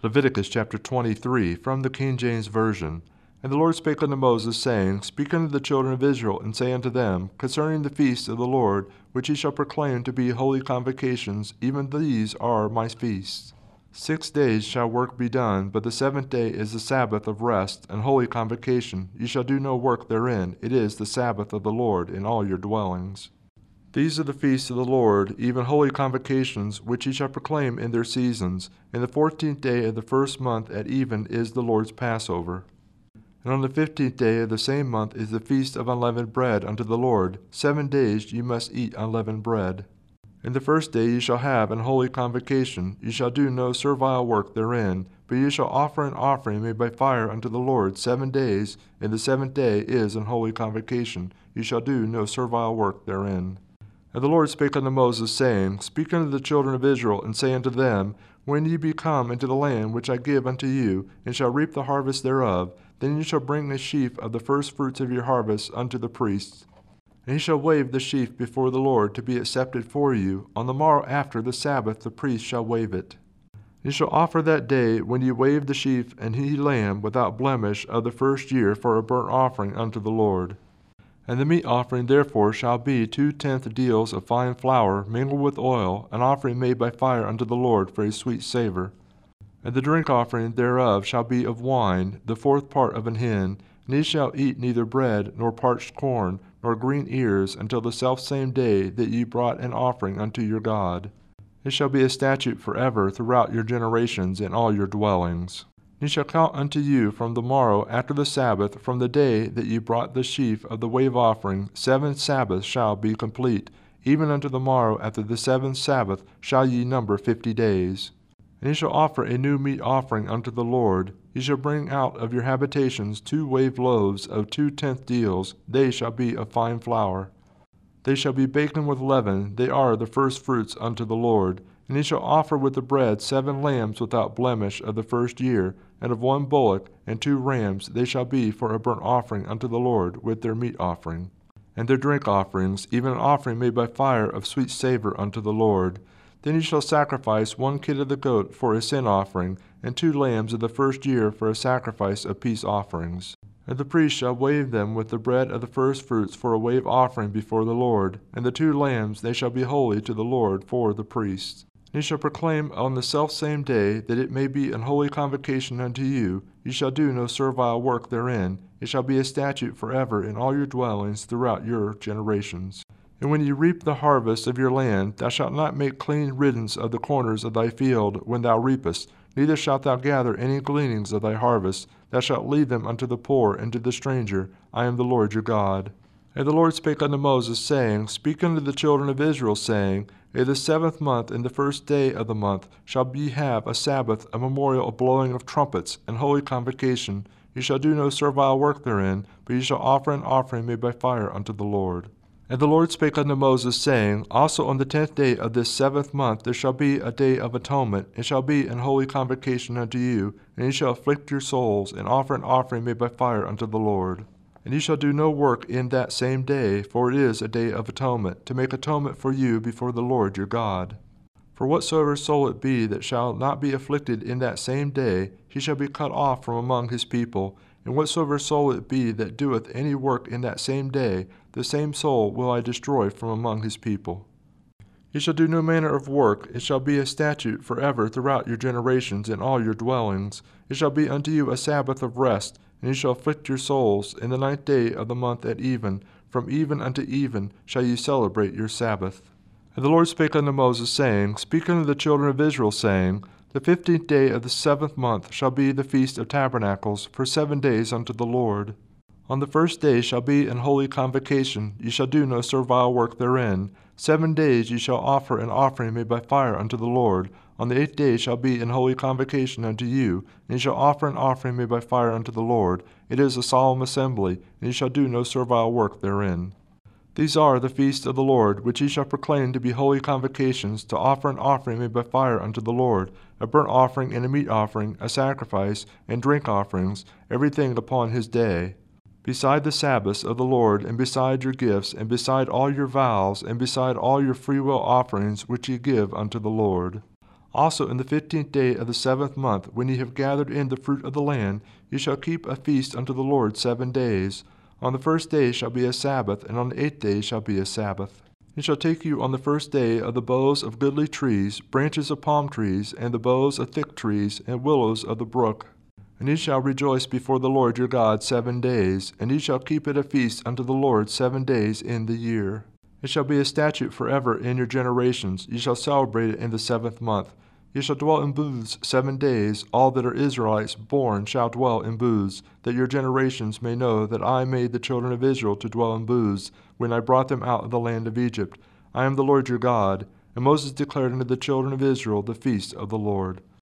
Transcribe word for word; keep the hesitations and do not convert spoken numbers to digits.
Leviticus chapter twenty-three, from the King James Version. And the Lord spake unto Moses, saying, Speak unto the children of Israel, and say unto them, Concerning the feasts of the Lord, which ye shall proclaim to be holy convocations, even these are my feasts. Six days shall work be done, but the seventh day is the Sabbath of rest, and holy convocation. Ye shall do no work therein. It is the Sabbath of the Lord in all your dwellings. These are the feasts of the Lord, even holy convocations, which ye shall proclaim in their seasons. And the fourteenth day of the first month at even is the Lord's Passover. And on the fifteenth day of the same month is the feast of unleavened bread unto the Lord. Seven days ye must eat unleavened bread. And the first day ye shall have an holy convocation. Ye shall do no servile work therein, but ye shall offer an offering made by fire unto the Lord seven days, and the seventh day is an holy convocation. Ye shall do no servile work therein. And the Lord spake unto Moses, saying, Speak unto the children of Israel, and say unto them, When ye be come into the land which I give unto you, and shall reap the harvest thereof, then ye shall bring the sheaf of the first fruits of your harvest unto the priests. And he shall wave the sheaf before the Lord to be accepted for you. On the morrow after the Sabbath the priest shall wave it. Ye shall offer that day when ye wave the sheaf an he lamb without blemish of the first year for a burnt offering unto the Lord. And the meat offering therefore shall be two-tenth deals of fine flour mingled with oil, an offering made by fire unto the Lord for a sweet savour. And the drink offering thereof shall be of wine, the fourth part of an hin, and ye shall eat neither bread, nor parched corn, nor green ears, until the selfsame day that ye brought an offering unto your God. It shall be a statute forever throughout your generations in all your dwellings. Ye shall count unto you from the morrow after the Sabbath, from the day that ye brought the sheaf of the wave offering, seven Sabbaths shall be complete. Even unto the morrow after the seventh Sabbath shall ye number fifty days. And ye shall offer a new meat offering unto the Lord. Ye shall bring out of your habitations two wave loaves of two-tenth deals. They shall be of fine flour. They shall be baken with leaven. They are the first fruits unto the Lord. And ye shall offer with the bread seven lambs without blemish of the first year, and of one bullock and two rams. They shall be for a burnt offering unto the Lord with their meat offering. And their drink offerings, even an offering made by fire of sweet savour unto the Lord. Then ye shall sacrifice one kid of the goat for a sin offering, and two lambs of the first year for a sacrifice of peace offerings. And the priest shall wave them with the bread of the first fruits for a wave offering before the Lord, and the two lambs they shall be holy to the Lord for the priest. And ye shall proclaim on the selfsame day that it may be an holy convocation unto you. Ye shall do no servile work therein. It shall be a statute forever in all your dwellings throughout your generations. And when ye reap the harvest of your land, thou shalt not make clean riddance of the corners of thy field when thou reapest, neither shalt thou gather any gleanings of thy harvest. Thou shalt leave them unto the poor and to the stranger. I am the Lord your God. And the Lord spake unto Moses, saying, Speak unto the children of Israel, saying, In the seventh month, in the first day of the month, shall ye have a Sabbath, a memorial of blowing of trumpets, and holy convocation. Ye shall do no servile work therein, but ye shall offer an offering made by fire unto the Lord. And the Lord spake unto Moses, saying, Also on the tenth day of this seventh month there shall be a day of atonement, and shall be an holy convocation unto you, and ye shall afflict your souls, and offer an offering made by fire unto the Lord. And ye shall do no work in that same day, for it is a day of atonement, to make atonement for you before the Lord your God. For whatsoever soul it be that shall not be afflicted in that same day, he shall be cut off from among his people. And whatsoever soul it be that doeth any work in that same day, the same soul will I destroy from among his people. Ye shall do no manner of work. It shall be a statute forever throughout your generations in all your dwellings. It shall be unto you a Sabbath of rest, and ye shall afflict your souls. In the ninth day of the month at even, from even unto even, shall ye celebrate your Sabbath. And the Lord spake unto Moses, saying, Speak unto the children of Israel, saying, The fifteenth day of the seventh month shall be the Feast of Tabernacles, for seven days unto the Lord. On the first day shall be an holy convocation. Ye shall do no servile work therein. Seven days ye shall offer an offering made by fire unto the Lord. On the eighth day shall be an holy convocation unto you, and ye shall offer an offering made by fire unto the Lord. It is a solemn assembly, and ye shall do no servile work therein. These are the feasts of the Lord, which ye shall proclaim to be holy convocations, to offer an offering made by fire unto the Lord, a burnt offering and a meat offering, a sacrifice, and drink offerings, everything upon his day. Beside the Sabbaths of the Lord, and beside your gifts, and beside all your vows, and beside all your freewill offerings which ye give unto the Lord. Also in the fifteenth day of the seventh month, when ye have gathered in the fruit of the land, ye shall keep a feast unto the Lord seven days. On the first day shall be a Sabbath, and on the eighth day shall be a Sabbath. It shall take you on the first day of the boughs of goodly trees, branches of palm trees, and the boughs of thick trees, and willows of the brook. And ye shall rejoice before the Lord your God seven days, and ye shall keep it a feast unto the Lord seven days in the year. It shall be a statute forever in your generations. Ye shall celebrate it in the seventh month. Ye shall dwell in booths seven days. All that are Israelites born shall dwell in booths, that your generations may know that I made the children of Israel to dwell in booths, when I brought them out of the land of Egypt. I am the Lord your God. And Moses declared unto the children of Israel the feast of the Lord.